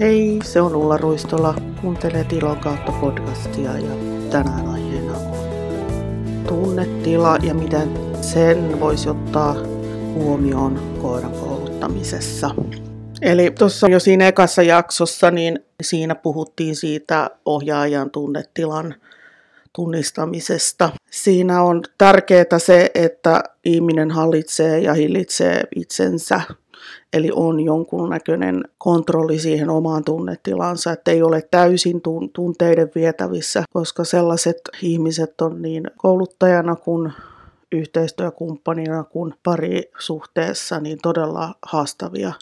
Hei, se on Ulla Ruistola. Kuuntelet Ilon kautta podcastia ja tänään aiheena on tunnetila ja miten sen voisi ottaa huomioon koiran kouluttamisessa. Eli tuossa jo siinä ekassa jaksossa, niin siinä puhuttiin siitä ohjaajan tunnetilan tunnistamisesta. Siinä on tärkeää se, että ihminen hallitsee ja hillitsee itsensä. Eli on jonkunnäköinen kontrolli siihen omaan tunnetilansa, että ei ole täysin tunteiden vietävissä, koska sellaiset ihmiset on niin kouluttajana kuin yhteistyökumppanina kuin parisuhteessa niin todella haastavia,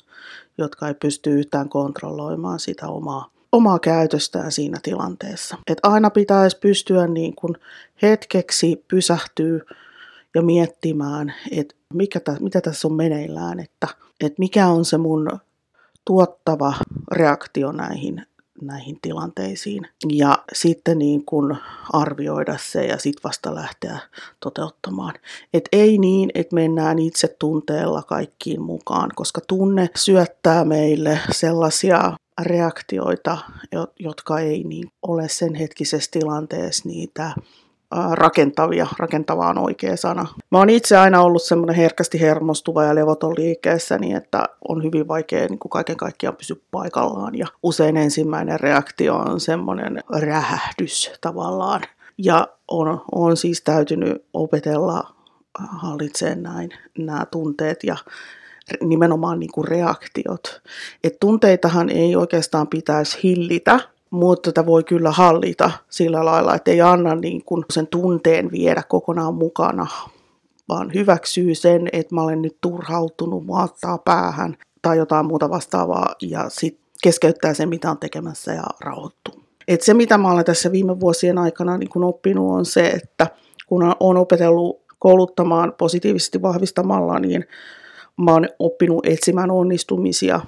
jotka ei pysty yhtään kontrolloimaan sitä omaa käytöstään siinä tilanteessa. Et aina pitäisi pystyä niin kun hetkeksi pysähtyä ja miettimään, että mitä tässä on meneillään, että mikä on se mun tuottava reaktio näihin tilanteisiin. Ja sitten niin kun arvioida se ja sitten vasta lähteä toteuttamaan. Et ei niin, että mennään itse tunteella kaikkiin mukaan, koska tunne syöttää meille sellaisia reaktioita, jotka ei niin ole sen hetkisessä tilanteessa niitä rakentava on oikea sana. Mä oon itse aina ollut semmoinen herkästi hermostuva ja levoton liikkeessä, niin että on hyvin vaikea niin kuin kaiken kaikkiaan pysyä paikallaan. Ja usein ensimmäinen reaktio on semmoinen rähähdys tavallaan. Ja on siis täytynyt opetella hallitsemaan nämä tunteet ja nimenomaan niin kuin reaktiot. Et tunteitahan ei oikeastaan pitäisi hillitä, mutta tätä voi kyllä hallita sillä lailla, että ei anna niin kuin sen tunteen viedä kokonaan mukana, vaan hyväksyy sen, että mä olen nyt turhautunut, mä ottaa päähän tai jotain muuta vastaavaa ja sitten keskeyttää sen, mitä on tekemässä ja rauhoittuu. Et se, mitä mä olen tässä viime vuosien aikana niin kuin oppinut, on se, että kun olen opetellut kouluttamaan positiivisesti vahvistamalla, niin mä olen oppinut etsimään onnistumisia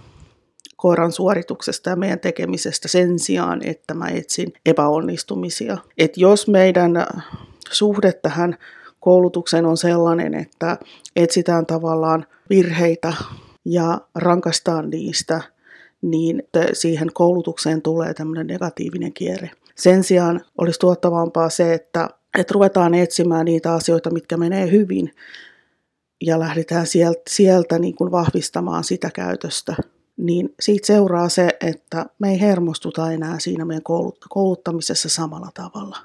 koiran suorituksesta ja meidän tekemisestä sen sijaan, että mä etsin epäonnistumisia. Et jos meidän suhde tähän koulutukseen on sellainen, että etsitään tavallaan virheitä ja rankastaan niistä, niin siihen koulutukseen tulee tämmöinen negatiivinen kierre. Sen sijaan olisi tuottavampaa se, että ruvetaan etsimään niitä asioita, mitkä menee hyvin ja lähdetään sieltä niin kuin vahvistamaan sitä käytöstä. Niin siitä seuraa se, että me ei hermostuta enää siinä meidän kouluttamisessa samalla tavalla.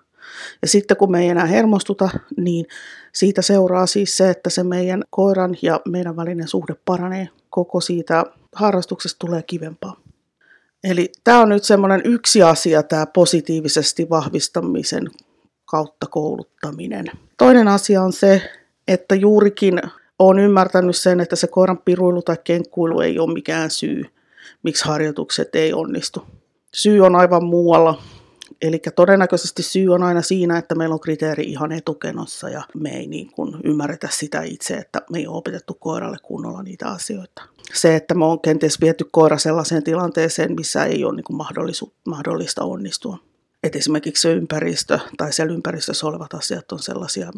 Ja sitten kun me ei enää hermostuta, niin siitä seuraa siis se, että se meidän koiran ja meidän välinen suhde paranee. Koko siitä harrastuksesta tulee kivempaa. Eli tämä on nyt semmoinen yksi asia, tämä positiivisesti vahvistamisen kautta kouluttaminen. Toinen asia on se, että juurikin olen ymmärtänyt sen, että se koiran piruilu tai kenkkuilu ei ole mikään syy, miksi harjoitukset ei onnistu. Syy on aivan muualla. Eli todennäköisesti syy on aina siinä, että meillä on kriteeri ihan etukenossa ja me ei niin kuin ymmärretä sitä itse, että me ei ole opetettu koiralle kunnolla niitä asioita. Se, että me on kenties viety koira sellaiseen tilanteeseen, missä ei ole niin kuin mahdollista onnistua. Et esimerkiksi se ympäristö tai siellä ympäristössä olevat asiat on sellaisia,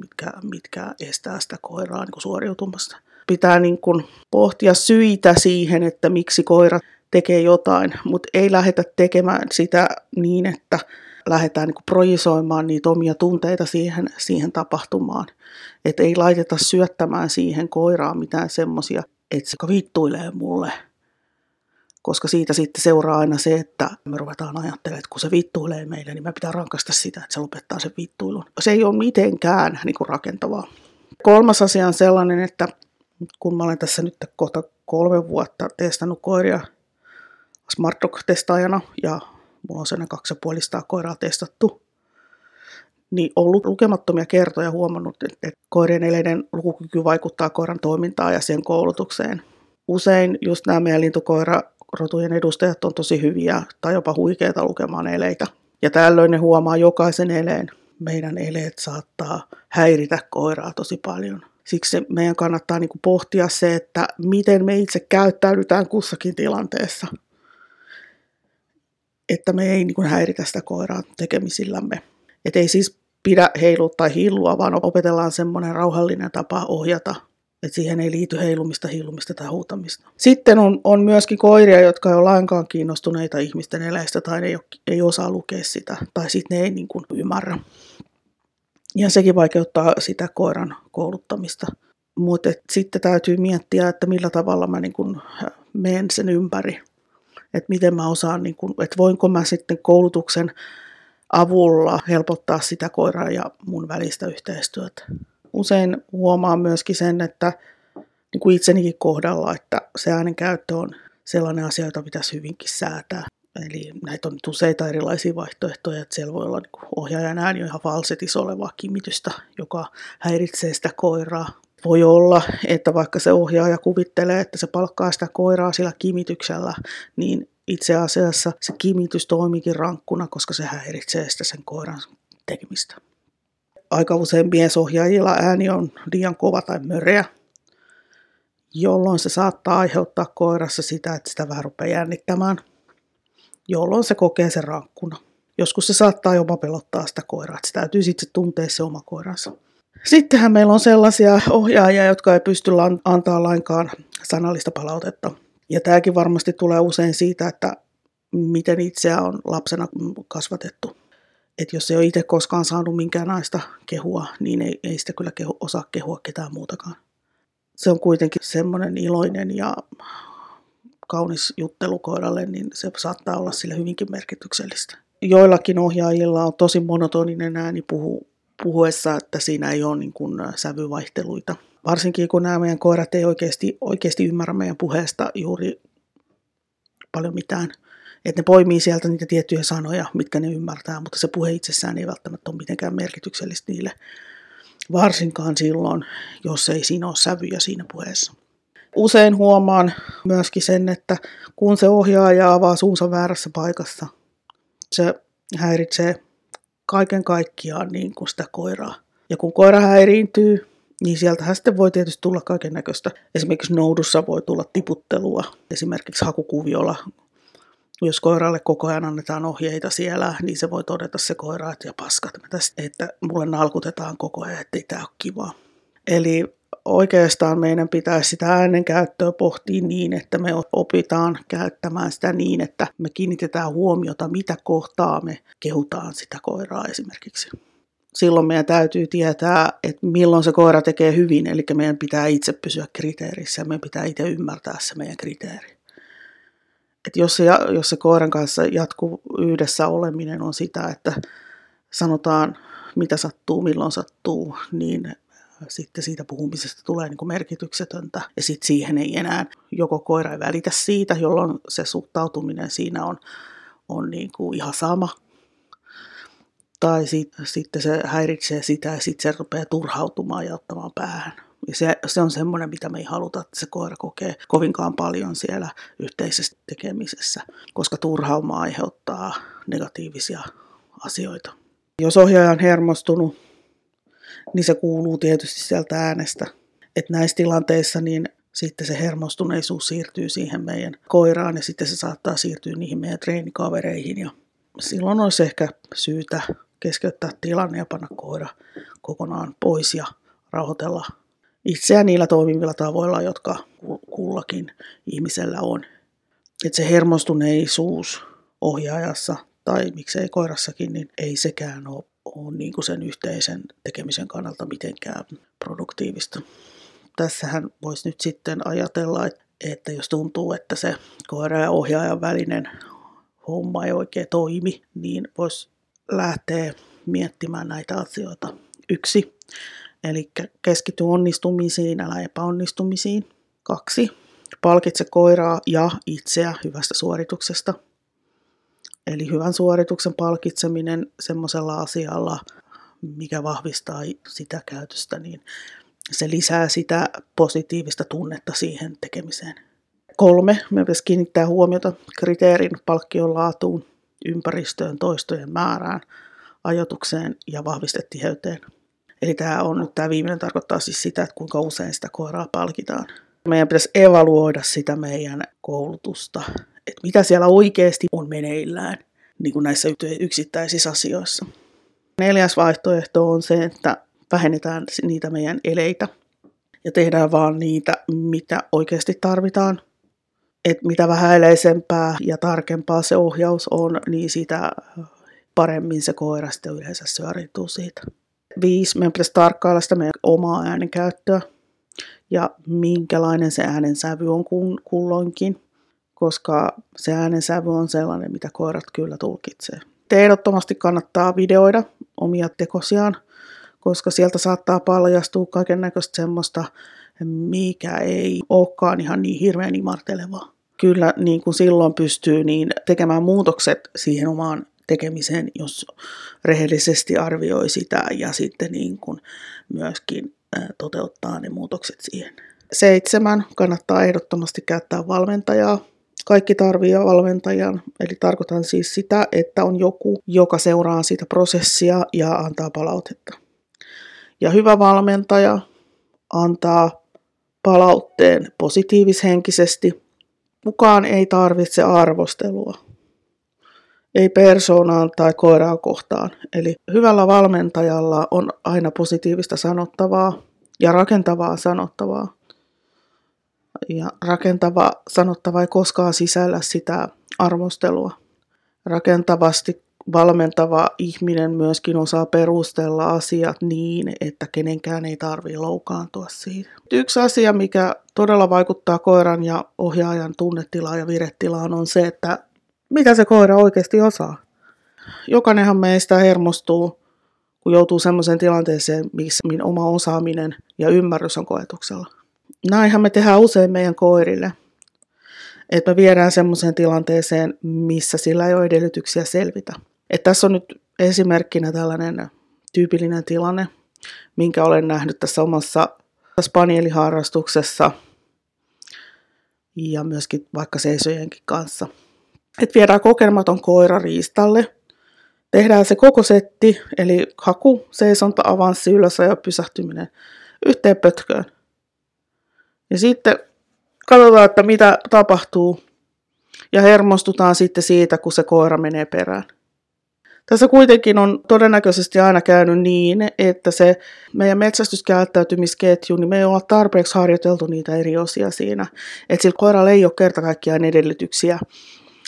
mitkä estää sitä koiraa niin kuin suoriutumasta. Pitää niin kuin pohtia syitä siihen, että miksi koira tekee jotain, mutta ei lähdetä tekemään sitä niin, että lähdetään niin kuin projisoimaan niitä omia tunteita siihen tapahtumaan. Et ei laiteta syöttämään siihen koiraa mitään semmoisia, että se vittuilee mulle. Koska siitä sitten seuraa aina se, että me ruvetaan ajattelemaan, että kun se vittuilee meille, niin me pitää rankasta sitä, että se lopettaa sen vittuilun. Se ei ole mitenkään niin kuin rakentavaa. Kolmas asia on sellainen, että kun mä olen tässä nyt kohta 3 vuotta testannut koiria smart dog-testaajana, ja mulla on sellainen 2,5 koiraa testattu, niin olen lukemattomia kertoja huomannut, että koirien eleiden lukukyky vaikuttaa koiran toimintaan ja sen koulutukseen. Usein just nämä meidän lintukoirarotujen edustajat on tosi hyviä tai jopa huikeita lukemaan eleitä. Ja tällöin ne huomaa jokaisen eleen. Meidän eleet saattaa häiritä koiraa tosi paljon. Siksi meidän kannattaa niin kuin pohtia se, että miten me itse käyttäydytään kussakin tilanteessa. Että me ei niin kuin häiritä sitä koiraa tekemisillämme. Et ei siis pidä heilua tai hillua, vaan opetellaan semmoinen rauhallinen tapa ohjata. Että siihen ei liity heilumista, hiilumista tai huutamista. Sitten on myöskin koiria, jotka ei ole lainkaan kiinnostuneita ihmisten eläistä tai ei osaa lukea sitä. Tai sitten ne ei niin kuin ymmärrä. Ja sekin vaikeuttaa sitä koiran kouluttamista. Mutta sitten täytyy miettiä, että millä tavalla mä niin kuin menen sen ympäri. Että miten mä osaan, niin kuin, että voinko mä sitten koulutuksen avulla helpottaa sitä koiraa ja mun välistä yhteistyötä. Usein huomaan myöskin sen, että niin kuin itsenikin kohdalla, että se äänenkäyttö on sellainen asia, jota pitäisi hyvinkin säätää. Eli näitä on useita erilaisia vaihtoehtoja, että siellä voi olla niin kuin ohjaajan ääni on ihan falsetissa olevaa kimitystä, joka häiritsee sitä koiraa. Voi olla, että vaikka se ohjaaja kuvittelee, että se palkkaa sitä koiraa sillä kimityksellä, niin itse asiassa se kimitys toimiikin rankkuna, koska se häiritsee sitä sen koiran tekemistä. Aika usein miesohjaajilla ääni on liian kova tai möreä, jolloin se saattaa aiheuttaa koirassa sitä, että sitä vähän rupeaa jännittämään, jolloin se kokee sen rankkuna. Joskus se saattaa jopa pelottaa sitä koiraa, että se täytyy sitten tuntea se oma koiransa. Sittenhän meillä on sellaisia ohjaajia, jotka ei pysty antaa lainkaan sanallista palautetta. Ja tämäkin varmasti tulee usein siitä, että miten itseä on lapsena kasvatettu. Että jos ei ole itse koskaan saanut minkäänlaista kehua, niin ei sitä kyllä osaa kehua ketään muutakaan. Se on kuitenkin semmoinen iloinen ja kaunis juttelu koiralle, niin se saattaa olla sille hyvinkin merkityksellistä. Joillakin ohjaajilla on tosi monotoninen ääni puhuessa, että siinä ei ole niin kuin sävyvaihteluita. Varsinkin kun nämä meidän koirat ei oikeasti ymmärrä meidän puheesta juuri paljon mitään. Että ne poimii sieltä niitä tiettyjä sanoja, mitkä ne ymmärtää, mutta se puhe itsessään ei välttämättä ole mitenkään merkityksellistä niille. Varsinkaan silloin, jos ei siinä ole sävyjä siinä puheessa. Usein huomaan myöskin sen, että kun se ohjaaja avaa suunsa väärässä paikassa, se häiritsee kaiken kaikkiaan niin kuin sitä koiraa. Ja kun koira häiriintyy, niin sieltähän sitten voi tietysti tulla kaiken näköistä. Esimerkiksi noudussa voi tulla tiputtelua, esimerkiksi hakukuviolla. Jos koiralle koko ajan annetaan ohjeita siellä, niin se voi todeta se koira, että ja paskat, että mulle nalkutetaan koko ajan, ettei tää ole kivaa. Eli oikeastaan meidän pitäisi sitä äänenkäyttöä pohtia niin, että me opitaan käyttämään sitä niin, että me kiinnitetään huomiota, mitä kohtaa me kehutaan sitä koiraa esimerkiksi. Silloin meidän täytyy tietää, että milloin se koira tekee hyvin, eli meidän pitää itse pysyä kriteerissä ja meidän pitää itse ymmärtää se meidän kriteeri. Että jos se koiran kanssa jatkuu yhdessä oleminen on sitä, että sanotaan mitä sattuu, milloin sattuu, niin sitten siitä puhumisesta tulee niin kuin merkityksetöntä ja sitten siihen ei enää, joko koira ei välitä siitä, jolloin se suhtautuminen siinä on niin kuin ihan sama. Tai sitten se häiritsee sitä ja sitten se rupeaa turhautumaan ja ottamaan päähän. Ja se on semmoinen, mitä me ei haluta, että se koira kokee kovinkaan paljon siellä yhteisessä tekemisessä, koska turhauma aiheuttaa negatiivisia asioita. Jos ohjaaja on hermostunut, niin se kuuluu tietysti sieltä äänestä. Että näissä tilanteissa niin sitten se hermostuneisuus siirtyy siihen meidän koiraan ja sitten se saattaa siirtyä niihin meidän treenikavereihin. Ja silloin olisi ehkä syytä keskeyttää tilanne ja panna koira kokonaan pois ja rauhoitella itseään niillä toimivilla tavoilla, jotka kullakin ihmisellä on. Että se hermostuneisuus ohjaajassa tai miksei koirassakin, niin ei sekään ole niin kuin sen yhteisen tekemisen kannalta mitenkään produktiivista. Tässähän voisi nyt sitten ajatella, että jos tuntuu, että se koira ja ohjaajan välinen homma ei oikein toimi, niin voisi lähteä miettimään näitä asioita. 1. Eli keskity onnistumisiin, älä epäonnistumisiin. 2. Palkitse koiraa ja itseä hyvästä suorituksesta. Eli hyvän suorituksen palkitseminen semmoisella asialla, mikä vahvistaa sitä käytöstä, niin se lisää sitä positiivista tunnetta siihen tekemiseen. 3. Me pitäisi kiinnittää huomiota kriteerin, palkkion laatuun, ympäristöön, toistojen määrään, ajoitukseen ja vahvistetiheyteen. Eli tämä viimeinen tarkoittaa siis sitä, että kuinka usein sitä koiraa palkitaan. Meidän pitäisi evaluoida sitä meidän koulutusta, että mitä siellä oikeasti on meneillään niin kuin näissä yksittäisissä asioissa. 4. vaihtoehto on se, että vähennetään niitä meidän eleitä. ja tehdään vaan niitä, mitä oikeasti tarvitaan. Et mitä vähäileisempää ja tarkempaa se ohjaus on, niin sitä paremmin se koira sitten yleensä suoriutuu siitä. 5. Meidän pitäisi tarkkailla sitä meidän omaa äänenkäyttöä ja minkälainen se äänensävy on kulloinkin, koska se äänensävy on sellainen, mitä koirat kyllä tulkitsee. Ehdottomasti kannattaa videoida omia tekosiaan, koska sieltä saattaa paljastua kaiken näköistä semmoista, mikä ei olekaan ihan niin hirveän imartelevaa. Kyllä niin kuin silloin pystyy niin tekemään muutokset siihen omaan tekemiseen, jos rehellisesti arvioi sitä ja sitten niin kuin myöskin toteuttaa ne muutokset siihen. 7. Kannattaa ehdottomasti käyttää valmentajaa. Kaikki tarvitsee valmentajan, eli tarkoitan siis sitä, että on joku, joka seuraa sitä prosessia ja antaa palautetta. Ja hyvä valmentaja antaa palautteen positiivishenkisesti. Kukaan ei tarvitse arvostelua, ei persoonaan tai koiraan kohtaan. Eli hyvällä valmentajalla on aina positiivista sanottavaa ja rakentavaa sanottavaa. Ja rakentava sanottava ei koskaan sisällä sitä arvostelua. Rakentavasti valmentava ihminen myöskin osaa perustella asiat niin, että kenenkään ei tarvitse loukaantua siitä. Yksi asia, mikä todella vaikuttaa koiran ja ohjaajan tunnetilaan ja viretilaan on se, että mitä se koira oikeasti osaa. Jokainenhan meistä hermostuu, kun joutuu sellaiseen tilanteeseen, missä oma osaaminen ja ymmärrys on koetuksella. Näinhän me tehdään usein meidän koirille, että me viedään semmoiseen tilanteeseen, missä sillä ei ole edellytyksiä selvitä. Et tässä on nyt esimerkkinä tällainen tyypillinen tilanne, minkä olen nähnyt tässä omassa spanieliharrastuksessa ja myöskin vaikka seisojenkin kanssa. Et viedään kokematon koira riistalle, tehdään se koko setti, eli haku, seisonta, avanssi, ylösajo, pysähtyminen yhteen pötköön. Ja sitten katsotaan, että mitä tapahtuu ja hermostutaan sitten siitä, kun se koira menee perään. Tässä kuitenkin on todennäköisesti aina käynyt niin, että se meidän metsästyskäyttäytymisketju, niin me ei olla tarpeeksi harjoiteltu niitä eri osia siinä. Että sillä koiralla ei ole kerta kaikkiaan edellytyksiä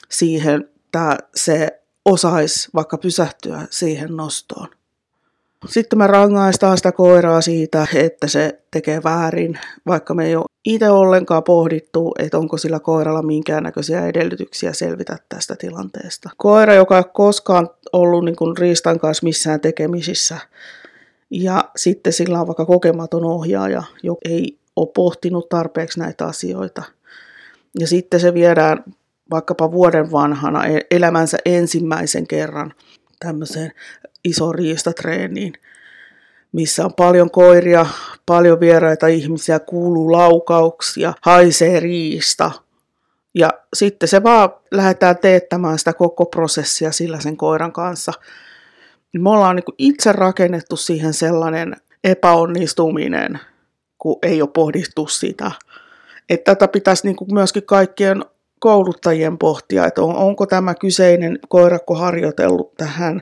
siihen, että se osaisi vaikka pysähtyä siihen nostoon. Sitten me rangaistaan sitä koiraa siitä, että se tekee väärin, vaikka me ei ole itse ollenkaan pohdittu, että onko sillä koiralla minkäännäköisiä edellytyksiä selvitä tästä tilanteesta. Koira, joka ei ole koskaan ollut niin kuin riistan kanssa missään tekemisissä, ja sitten sillä on vaikka kokematon ohjaaja, joka ei ole pohtinut tarpeeksi näitä asioita. Ja sitten se viedään vaikkapa vuoden vanhana elämänsä ensimmäisen kerran tämmöiseen iso riistatreeniin, missä on paljon koiria, paljon vieraita ihmisiä, kuuluu laukauksia, haisee riista. Ja sitten se vaan lähdetään teettämään sitä koko prosessia sillä sen koiran kanssa. Me ollaan niin kuin itse rakennettu siihen sellainen epäonnistuminen, kun ei ole pohdittu sitä. Että tätä pitäisi niin kuin myöskin kaikkien kouluttajien pohtia, että onko tämä kyseinen koirakko harjoitellut tähän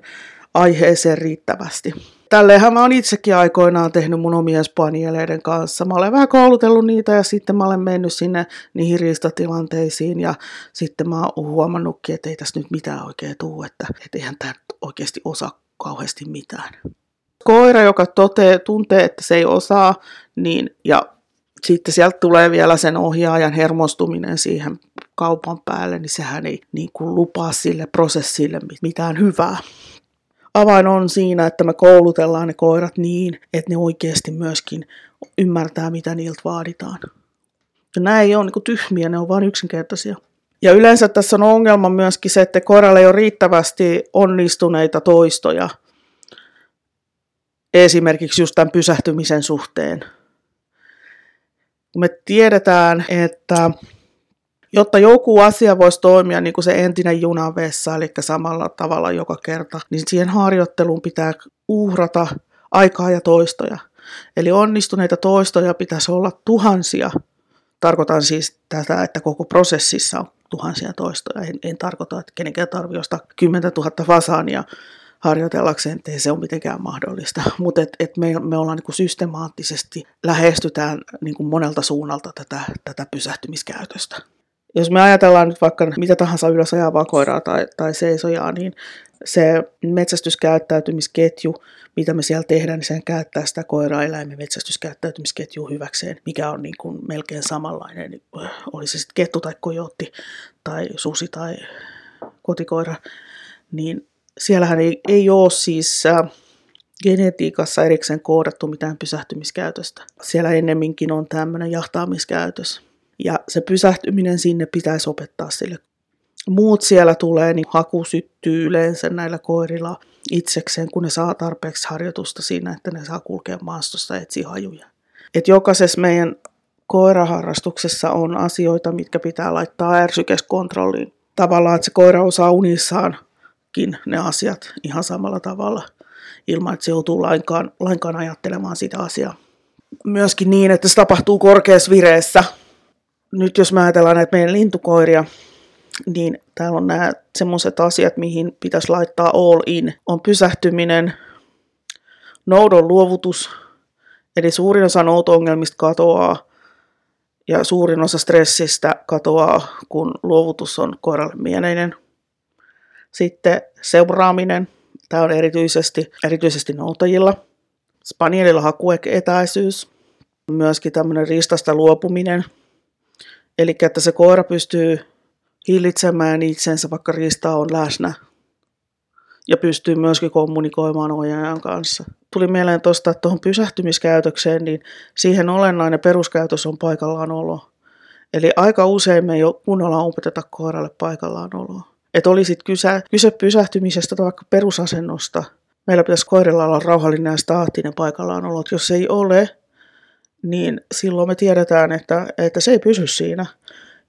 aiheeseen riittävästi. Tälleenhän mä oon itsekin aikoinaan tehnyt mun omien spanieleiden kanssa. Mä olen vähän koulutellut niitä ja sitten mä olen mennyt sinne niihin riistatilanteisiin ja sitten mä oon huomannutkin, että ei tässä nyt mitään oikein tule, että eihän tää oikeasti osaa kauheasti mitään. Koira, joka tuntee, että se ei osaa, niin ja sitten sieltä tulee vielä sen ohjaajan hermostuminen siihen kaupan päälle, niin sehän ei niin kuin lupaa sille prosessille mitään hyvää. Avain on siinä, että me koulutellaan ne koirat niin, että ne oikeasti myöskin ymmärtää, mitä niiltä vaaditaan. Ja nämä ei ole niin kuin tyhmiä, ne on vain yksinkertaisia. Ja yleensä tässä on ongelma myöskin se, että koiralla ei ole riittävästi onnistuneita toistoja. Esimerkiksi just tämän pysähtymisen suhteen. Kun me tiedetään, että jotta joku asia voisi toimia niin kuin se entinen junavessa, eli samalla tavalla joka kerta, niin siihen harjoitteluun pitää uhrata aikaa ja toistoja. Eli onnistuneita toistoja pitäisi olla tuhansia. Tarkoitan siis tätä, että koko prosessissa on tuhansia toistoja. En tarkoita, että kenenkään tarvitsee ostaa 10 000 fasaania harjoitellakseen, ettei se ole mitenkään mahdollista. Mutta me ollaan niin kuin systemaattisesti lähestytään niin kuin monelta suunnalta tätä pysähtymiskäytöstä. Jos me ajatellaan nyt vaikka mitä tahansa ylös ajavaa koiraa tai seisojaa, niin se metsästyskäyttäytymisketju, mitä me siellä tehdään, niin sen käyttää sitä koiraeläimen metsästyskäyttäytymisketjua hyväkseen, mikä on niin kuin melkein samanlainen, oli se sitten kettu tai kojootti tai susi tai kotikoira, niin siellähän ei ole siis genetiikassa erikseen koodattu mitään pysähtymiskäytöstä. Siellä ennemminkin on tämmöinen jahtaamiskäytös. Ja se pysähtyminen sinne pitäisi opettaa sille. Muut siellä tulee, niin haku syttyy yleensä näillä koirilla itsekseen, kun ne saa tarpeeksi harjoitusta siinä, että ne saa kulkea maastosta ja etsiä hajuja. Et jokaisessa meidän koiraharrastuksessa on asioita, mitkä pitää laittaa ärsykeskontrolliin. Tavallaan, että se koira osaa unissaankin ne asiat ihan samalla tavalla, ilman että se joutuu lainkaan ajattelemaan sitä asiaa. Myöskin niin, että se tapahtuu korkeassa vireessä. Nyt jos me ajatellaan näitä meidän lintukoiria, niin täällä on nämä semmoiset asiat, mihin pitäisi laittaa all in. On pysähtyminen, noudon luovutus, eli suurin osa nouto-ongelmista katoaa ja suurin osa stressistä katoaa, kun luovutus on koiralle mieleinen. Sitten seuraaminen, tämä on erityisesti noutajilla. Spanielilla hakuetäisyys, myöskin tämmöinen ristasta luopuminen. Eli että se koira pystyy hillitsemään itsensä, vaikka riista on läsnä. Ja pystyy myöskin kommunikoimaan ohjaajan kanssa. Tuli mieleen tuosta, että tuohon pysähtymiskäytökseen, niin siihen olennainen peruskäytös on paikallaanolo. Eli aika usein me ei kunnolla opeteta koiralle paikallaanolo. Että oli sitten kyse pysähtymisestä tai vaikka perusasennosta. Meillä pitäisi koirilla olla rauhallinen ja staattinen paikallaanolo. Jos ei ole, niin silloin me tiedetään, että se ei pysy siinä.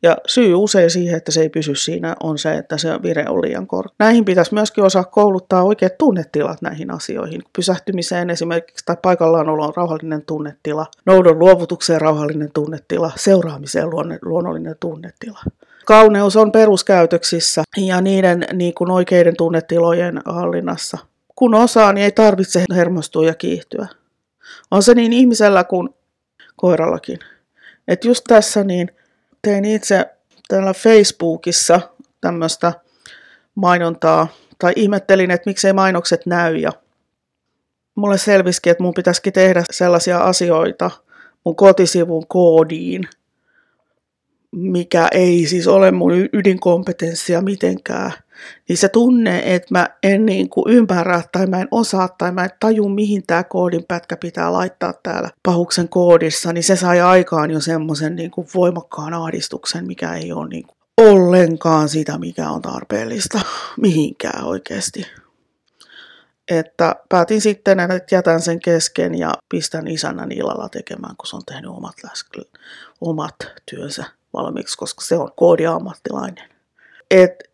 Ja syy usein siihen, että se ei pysy siinä, on se, että se vire on liian korkea. Näihin pitäisi myöskin osaa kouluttaa oikeat tunnetilat näihin asioihin. Pysähtymiseen esimerkiksi tai paikallaanoloon rauhallinen tunnetila, noudon luovutukseen rauhallinen tunnetila, seuraamiseen luonnollinen tunnetila. Kauneus on peruskäytöksissä ja niiden niin kuin oikeiden tunnetilojen hallinnassa. Kun osaa, niin ei tarvitse hermostua ja kiihtyä. On se niin ihmisellä kuin koirallakin. Et just tässä niin tein itse täällä Facebookissa tämmöistä mainontaa, tai ihmettelin, että miksei mainokset näy, ja mulle selvisikin, että mun pitäisikin tehdä sellaisia asioita mun kotisivun koodiin, mikä ei siis ole mun ydinkompetenssia mitenkään, niin se tunne, että mä en niin kuin ymmärrä tai mä en osaa tai mä en taju, mihin tämä koodin pätkä pitää laittaa täällä pahuksen koodissa, niin se sai aikaan jo semmoisen niin kuin voimakkaan ahdistuksen, mikä ei ole niin kuin ollenkaan sitä, mikä on tarpeellista mihinkään oikeasti. Että päätin sitten, että jätän sen kesken ja pistän isännän illalla tekemään, kun se on tehnyt omat työnsä valmiiksi, koska se on koodiammattilainen.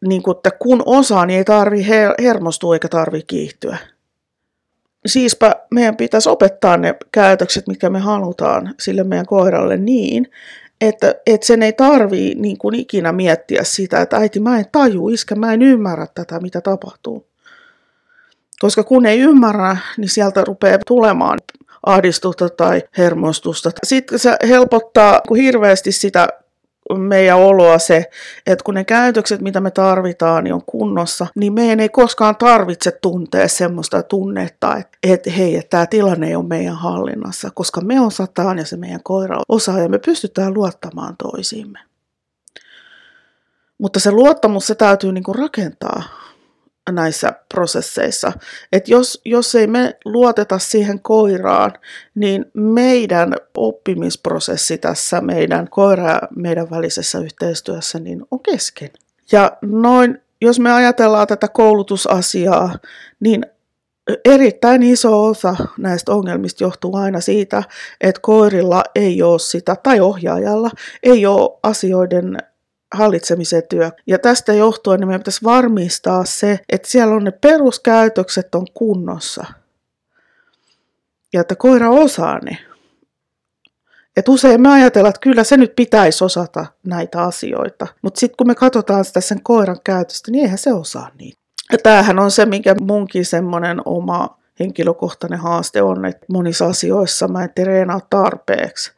Niin että kun osaa, niin ei tarvitse hermostua eikä tarvitse kiihtyä. Siispä meidän pitäisi opettaa ne käytökset, mitkä me halutaan sille meidän koiralle niin, että sen ei tarvitse niin kuin ikinä miettiä sitä, että äiti mä en taju, iskä mä en ymmärrä tätä, mitä tapahtuu. Koska kun ei ymmärrä, niin sieltä rupeaa tulemaan ahdistusta tai hermostusta. Sitten se helpottaa hirveästi sitä meidän oloa se, että kun ne käytökset, mitä me tarvitaan, niin on kunnossa, niin meidän ei koskaan tarvitse tuntea semmoista tunnetta, että hei, että tämä tilanne ei ole meidän hallinnassa, koska me osataan ja se meidän koira osaa ja me pystytään luottamaan toisiimme. Mutta se luottamus, se täytyy niinku rakentaa näissä prosesseissa. Että jos ei me luoteta siihen koiraan, niin meidän oppimisprosessi tässä meidän koira ja meidän välisessä yhteistyössä niin on kesken. Ja jos me ajatellaan tätä koulutusasiaa, niin erittäin iso osa näistä ongelmista johtuu aina siitä, että koirilla ei ole sitä, tai ohjaajalla ei ole asioiden hallitsemisen työ. Ja tästä johtuen niin meidän pitäisi varmistaa se, että siellä on ne peruskäytökset on kunnossa. Ja että koira osaa ne. Et usein me ajatellaan, että kyllä se nyt pitäisi osata näitä asioita. Mutta sitten kun me katsotaan sitä sen koiran käytöstä, niin eihän se osaa niitä. Ja tämähän on se, mikä munkin semmoinen oma henkilökohtainen haaste on, että monissa asioissa mä en treenaa tarpeeksi,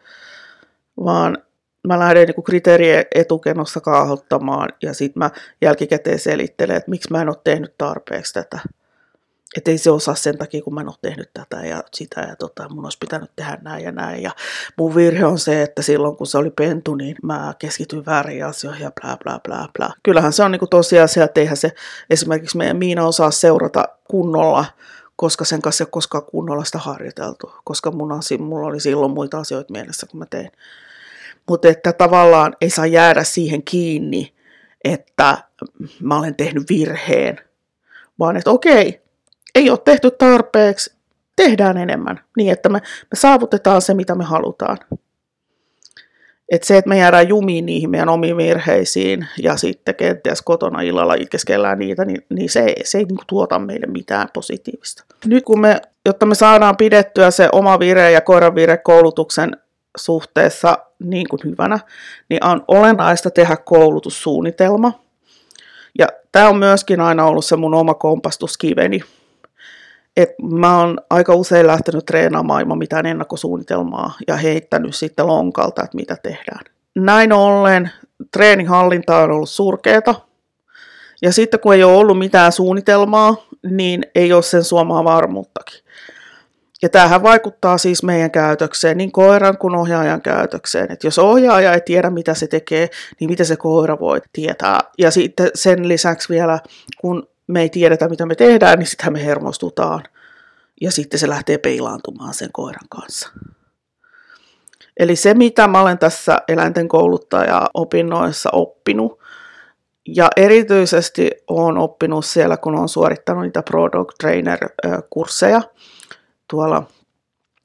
vaan mä lähden niin kriteerien etukenossa kaahottamaan ja sitten mä jälkikäteen selittelen, että miksi mä en ole tehnyt tarpeeksi tätä. Että ei se osaa sen takia, kun mä en ole tehnyt tätä ja sitä ja mun olisi pitänyt tehdä näin ja näin. Ja mun virhe on se, että silloin kun se oli pentu, niin mä keskityin väärin asioihin ja blää blää blää blää. Kyllähän se on niin tosiasia, että eihän se esimerkiksi meidän Miina osaa seurata kunnolla, koska sen kanssa ei ole koskaan kunnolla sitä harjoiteltu. Koska mulla oli silloin muita asioita mielessä, kun mä tein. Mutta että tavallaan ei saa jäädä siihen kiinni, että mä olen tehnyt virheen. Vaan että okei, ei ole tehty tarpeeksi, tehdään enemmän. Niin, että me saavutetaan se, mitä me halutaan. Että se, että me jäädään jumiin niihin meidän omiin virheisiin ja sitten kenties kotona illalla itkeskellään niitä, niin se ei niinku tuota meille mitään positiivista. Nyt kun jotta me saadaan pidettyä se oma vire ja koiran vire koulutuksen suhteessa niin kuin hyvänä, niin on olennaista tehdä koulutussuunnitelma. Ja tämä on myöskin aina ollut se mun oma kompastuskiveni. Et mä oon aika usein lähtenyt treenaamaan ilman mitään ennakkosuunnitelmaa ja heittänyt sitten lonkalta, että mitä tehdään. Näin ollen treeninhallinta on ollut surkeeta. Ja sitten kun ei ole ollut mitään suunnitelmaa, niin ei ole sen suomaa varmuuttakin. Ja tämähän vaikuttaa siis meidän käytökseen, niin koiran kuin ohjaajan käytökseen. Et jos ohjaaja ei tiedä, mitä se tekee, niin mitä se koira voi tietää. Ja sitten sen lisäksi vielä, kun me ei tiedetä, mitä me tehdään, niin sitä me hermostutaan. Ja sitten se lähtee peilaantumaan sen koiran kanssa. Eli se, mitä mä olen tässä eläinten kouluttaja-opinnoissa oppinut, ja erityisesti olen oppinut siellä, kun olen suorittanut niitä Pro Dog Trainer-kursseja, tuolla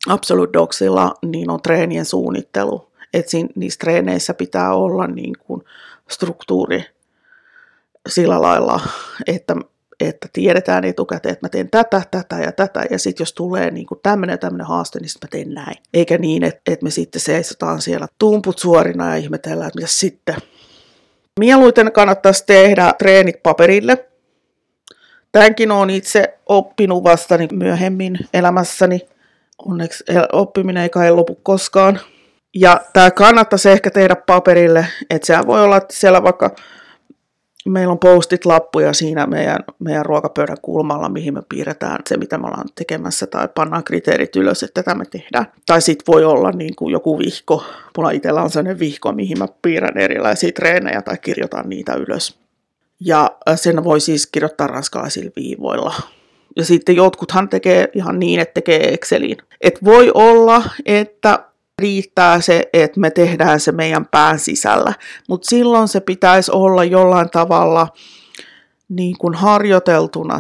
Absolute Doxilla, niin on treenien suunnittelu. Että niissä treeneissä pitää olla niin kuin struktuuri sillä lailla, että tiedetään etukäteen, että mä teen tätä, tätä ja tätä. Ja sitten jos tulee niin kuin tämmöinen haaste, niin sitten mä teen näin. Eikä niin, että me sitten seisotaan siellä tumput suorina ja ihmetellään, että mitä sitten. Mieluiten kannattaisi tehdä treenit paperille. Tämänkin olen itse oppinut vasta myöhemmin elämässäni. Onneksi oppiminen ei kai lopu koskaan. Ja tämä kannattaisi ehkä tehdä paperille. Että sehän voi olla, että siellä vaikka meillä on post-it-lappuja siinä meidän ruokapöydän kulmalla, mihin me piirretään se, mitä me ollaan tekemässä, tai pannaan kriteerit ylös, että tätä me tehdään. Tai sitten voi olla niin kuin joku vihko. Mulla itsellä on sellainen vihko, mihin mä piirrän erilaisia treenejä tai kirjoitan niitä ylös. Ja sen voi siis kirjoittaa ranskalaisilla viivoilla. Ja sitten jotkuthan tekee ihan niin, että tekee Exceliin. Et voi olla, että riittää se, että me tehdään se meidän pään sisällä. Mutta silloin se pitäisi olla jollain tavalla niin kuin harjoiteltuna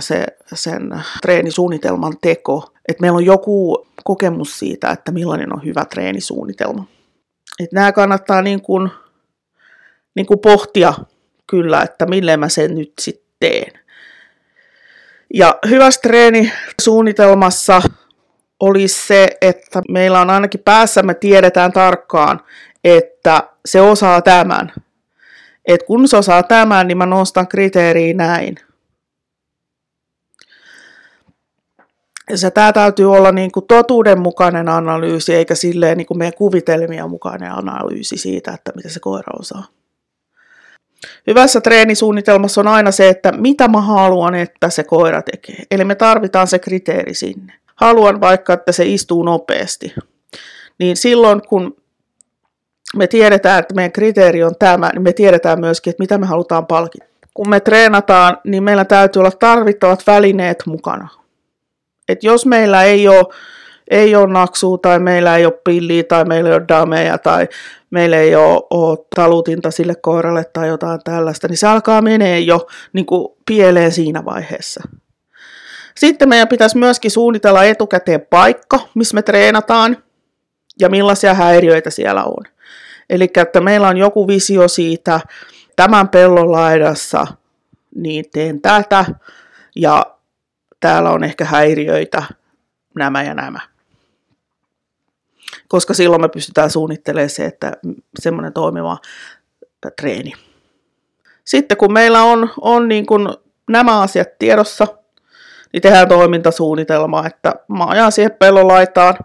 sen treenisuunnitelman teko. Että meillä on joku kokemus siitä, että millainen on hyvä treenisuunnitelma. Että nämä kannattaa niin kuin pohtia. Kyllä, että millä mä sen nyt sitten teen. Ja hyvässä treenisuunnitelmassa olisi se, että meillä on ainakin päässä, me tiedetään tarkkaan, että se osaa tämän. Et kun se osaa tämän, niin mä nostan kriteeriä näin. Ja tämä täytyy olla niin kuin totuudenmukainen analyysi, eikä silleen niin kuin meidän kuvitelmien mukainen analyysi siitä, että mitä se koira osaa. Hyvässä treenisuunnitelmassa on aina se, että mitä mä haluan, että se koira tekee. Eli me tarvitaan se kriteeri sinne. Haluan vaikka, että se istuu nopeasti. Niin silloin, kun me tiedetään, että meidän kriteeri on tämä, niin me tiedetään myöskin, että mitä me halutaan palkita. Kun me treenataan, niin meillä täytyy olla tarvittavat välineet mukana. Et jos meillä ei ole naksua, tai meillä ei ole pilliä, tai meillä ei ole dameja, tai meillä ei ole talutinta sille koiralle tai jotain tällaista, niin se alkaa menee jo niin kuin pieleen siinä vaiheessa. Sitten meidän pitäisi myöskin suunnitella etukäteen paikka, missä me treenataan, ja millaisia häiriöitä siellä on. Eli että meillä on joku visio siitä, tämän pellon laidassa, niin teen tätä, ja täällä on ehkä häiriöitä, nämä ja nämä. Koska silloin me pystytään suunnittelemaan se, että semmoinen toimiva treeni. Sitten kun meillä on niin kuin nämä asiat tiedossa, niin tehdään toimintasuunnitelmaa, että mä ajan siihen pellolaitaan,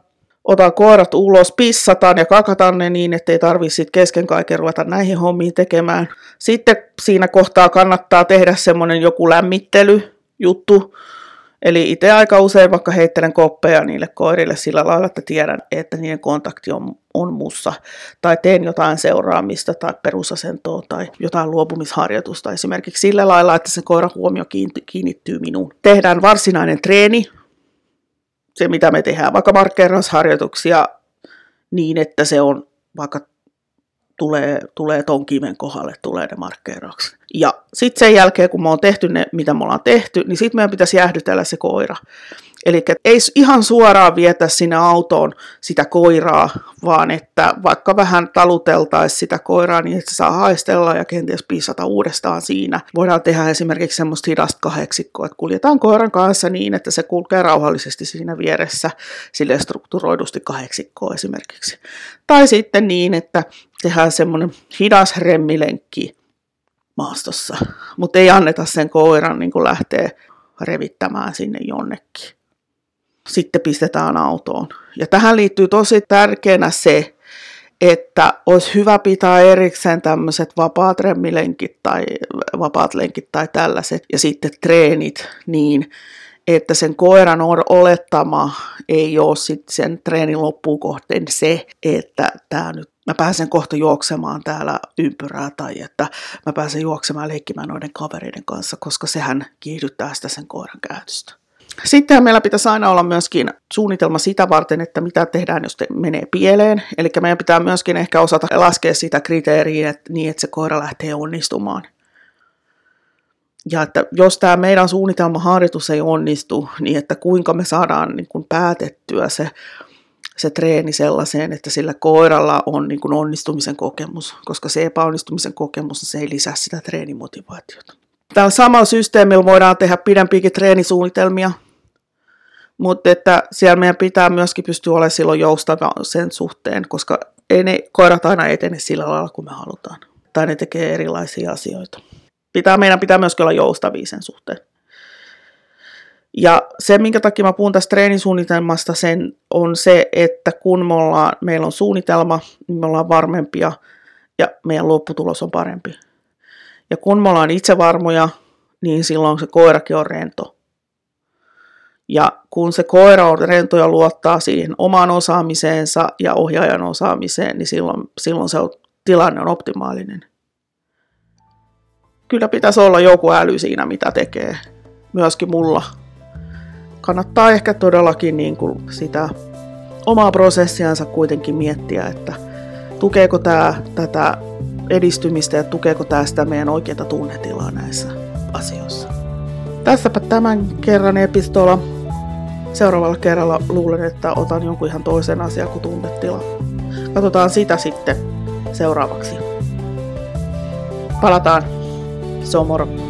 otan koirat ulos, pissataan ja kakataan ne niin, ettei tarvitse kesken kaiken ruveta näihin hommiin tekemään. Sitten siinä kohtaa kannattaa tehdä semmoinen joku lämmittelyjuttu. Eli itse aika usein vaikka heittelen koppeja niille koirille sillä lailla, että tiedän, että niiden kontakti on mussa. Tai teen jotain seuraamista tai perusasentoa tai jotain luopumisharjoitusta esimerkiksi sillä lailla, että se koiran huomio kiinnittyy minuun. Tehdään varsinainen treeni, se mitä me tehdään, vaikka markkeerausharjoituksia niin, että se on vaikka tulee ton kiven kohdalle, tulee ne markkeeraukset. Ja sitten sen jälkeen, kun me on tehty ne, mitä me ollaan tehty, niin sitten meidän pitäisi jäähdytellä se koira. Eli ei ihan suoraan vietä sinne autoon sitä koiraa, vaan että vaikka vähän taluteltaisiin sitä koiraa, niin että se saa haistella ja kenties pissata uudestaan siinä. Voidaan tehdä esimerkiksi semmoista hidasta kahdeksikkoa, että kuljetaan koiran kanssa niin, että se kulkee rauhallisesti siinä vieressä sille strukturoidusti kahdeksikkoa esimerkiksi. Tai sitten niin, että tehdään semmoinen hidas remmilenkki maastossa, mutta ei anneta sen koiran niin kuin lähteä revittämään sinne jonnekin. Sitten pistetään autoon. Ja tähän liittyy tosi tärkeänä se, että olisi hyvä pitää erikseen tämmöiset vapaat remmilenkit tai vapaat lenkit tai tällaiset ja sitten treenit niin, että sen koiran olettama ei ole sitten sen treenin loppuun kohteen se, että tämä nyt mä pääsen kohta juoksemaan täällä ympyrää tai että mä pääsen juoksemaan leikkimään noiden kavereiden kanssa, koska sehän kiihdyttää sitä sen koiran käytöstä. Sitten meillä pitäisi aina olla myöskin suunnitelma sitä varten, että mitä tehdään, jos menee pieleen. Eli meidän pitää myöskin ehkä osata laskea sitä kriteeriä niin, että se koira lähtee onnistumaan. Ja että jos tämä meidän suunnitelmaharjoitus ei onnistu, niin että kuinka me saadaan niin kuin päätettyä se treeni sellaiseen, että sillä koiralla on niin kuin onnistumisen kokemus, koska se epäonnistumisen kokemus se ei lisää sitä treenimotivaatiota. Tällä samalla systeemillä voidaan tehdä pidempiäkin treenisuunnitelmia, mutta että siellä meidän pitää myöskin pystyä olemaan silloin joustava sen suhteen, koska ei ne koirat aina etene sillä lailla, kun me halutaan, tai ne tekee erilaisia asioita. Meidän pitää myöskin olla joustavia sen suhteen. Ja se, minkä takia mä puhun tästä treenisuunnitelmasta, sen on se, että kun meillä on suunnitelma, niin me ollaan varmempia ja meidän lopputulos on parempi. Ja kun me ollaan itsevarmoja, niin silloin se koirakin on rento. Ja kun se koira on rento ja luottaa siihen omaan osaamiseensa ja ohjaajan osaamiseen, niin silloin se tilanne on optimaalinen. Kyllä pitäisi olla joku äly siinä, mitä tekee. Myöskin mulla. Kannattaa ehkä todellakin niin kuin sitä omaa prosessiansa kuitenkin miettiä, että tukeeko tämä tätä edistymistä ja tukeeko tämä sitä meidän oikeaa tunnetilaa näissä asioissa. Tässäpä tämän kerran epistola. Seuraavalla kerralla luulen, että otan jonkun ihan toisen asian kuin tunnetila. Katsotaan sitä sitten seuraavaksi. Palataan. Se on moro.